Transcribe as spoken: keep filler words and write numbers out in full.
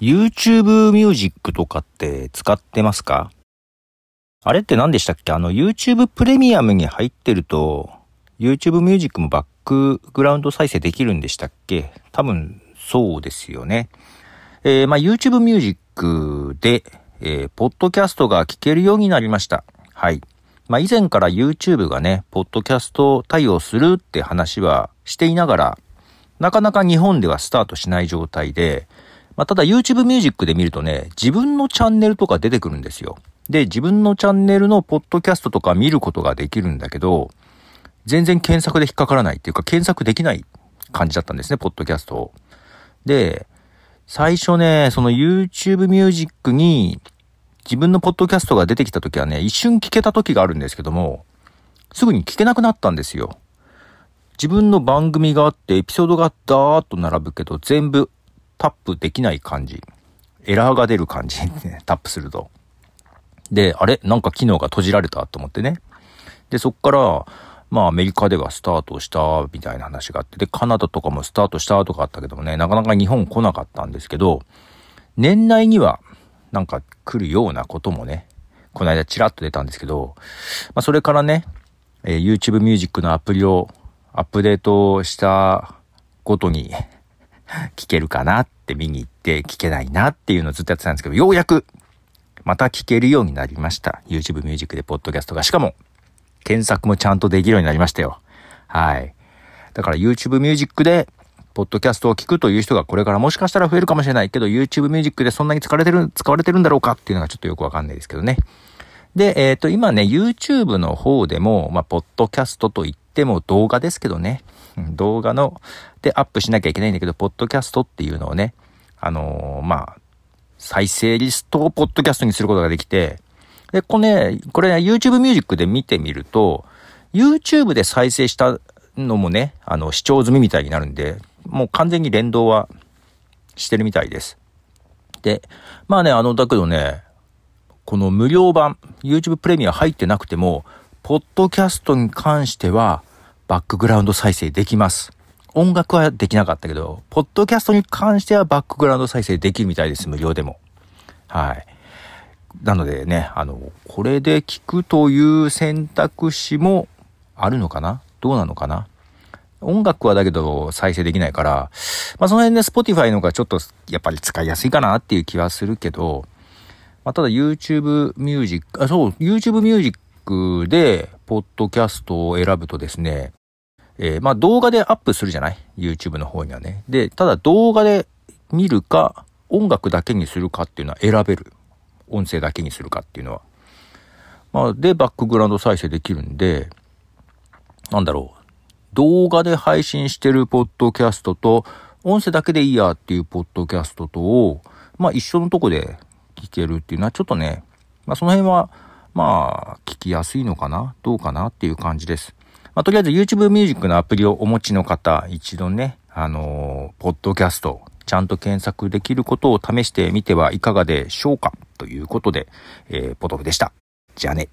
YouTube Music とかって使ってますか？あれって何でしたっけ？あの YouTube プレミアムに入ってると YouTube Music もバックグラウンド再生できるんでしたっけ？多分そうですよね。えー、まあ YouTube Music で、えー、ポッドキャストが聞けるようになりました。はい。まあ以前から YouTube がね、ポッドキャスト対応するって話はしていながら、なかなか日本ではスタートしない状態で、まあただ YouTube Music で見るとね、自分のチャンネルとか出てくるんですよ。で、自分のチャンネルのポッドキャストとか見ることができるんだけど、全然検索で引っかからないっていうか、検索できない感じだったんですね、ポッドキャストを。で、最初ね、その YouTube Music に自分のポッドキャストが出てきた時はね、一瞬聞けた時があるんですけども、すぐに聞けなくなったんですよ。自分の番組があって、エピソードがダーッと並ぶけど、全部タップできない感じ。エラーが出る感じ、ね、タップすると。で、あれ？なんか機能が閉じられたと思ってね。で、そっから、まあアメリカではスタートしたみたいな話があって、で、カナダとかもスタートしたとかあったけどもね、なかなか日本来なかったんですけど、年内にはなんか来るようなこともね、この間チラッと出たんですけど、まあそれからね、えー、YouTube Music のアプリをアップデートしたごとに聞けるかなって見に行って聞けないなっていうのをずっとやってたんですけど、ようやくまた聞けるようになりました。YouTube Music でポッドキャストが。しかも、検索もちゃんとできるようになりましたよ。はい。だから YouTube Music で、ポッドキャストを聞くという人がこれからもしかしたら増えるかもしれないけど、YouTube Music でそんなに使われてる、使われてるんだろうかっていうのがちょっとよくわかんないですけどね。で、えっと、今ね、YouTube の方でも、まあ、ポッドキャストといっても動画ですけどね。動画の、でアップしなきゃいけないんだけど、ポッドキャストっていうのをね、あのー、まあ、再生リストをポッドキャストにすることができて、で、これね、これね、YouTube Music で見てみると、YouTube で再生したのもね、あの、視聴済みみたいになるんで、もう完全に連動はしてるみたいです。で、まあね、あの、だけどね、この無料版、YouTube プレミア入ってなくても、ポッドキャストに関しては、バックグラウンド再生できます。音楽はできなかったけど、ポッドキャストに関してはバックグラウンド再生できるみたいです。無料でも。はい。なのでね、あの、これで聞くという選択肢もあるのかな？どうなのかな？音楽はだけど再生できないから、まあその辺ね、Spotify の方がちょっとやっぱり使いやすいかなっていう気はするけど、まあただ YouTube Music、あ、そう、YouTube Music でポッドキャストを選ぶとですね、えー、まあ動画でアップするじゃない？ YouTube の方にはね。で、ただ動画で見るか、音楽だけにするかっていうのは選べる。音声だけにするかっていうのは。まあ、で、バックグラウンド再生できるんで、なんだろう。動画で配信してるポッドキャストと、音声だけでいいやっていうポッドキャストとを、まあ一緒のとこで聞けるっていうのはちょっとね、まあその辺は、まあ聞きやすいのかな？どうかな？っていう感じです。まあ、とりあえず YouTube Music のアプリをお持ちの方、一度ね、あのー、ポッドキャスト、ちゃんと検索できることを試してみてはいかがでしょうかということで、えー、ポトフでした。じゃあね。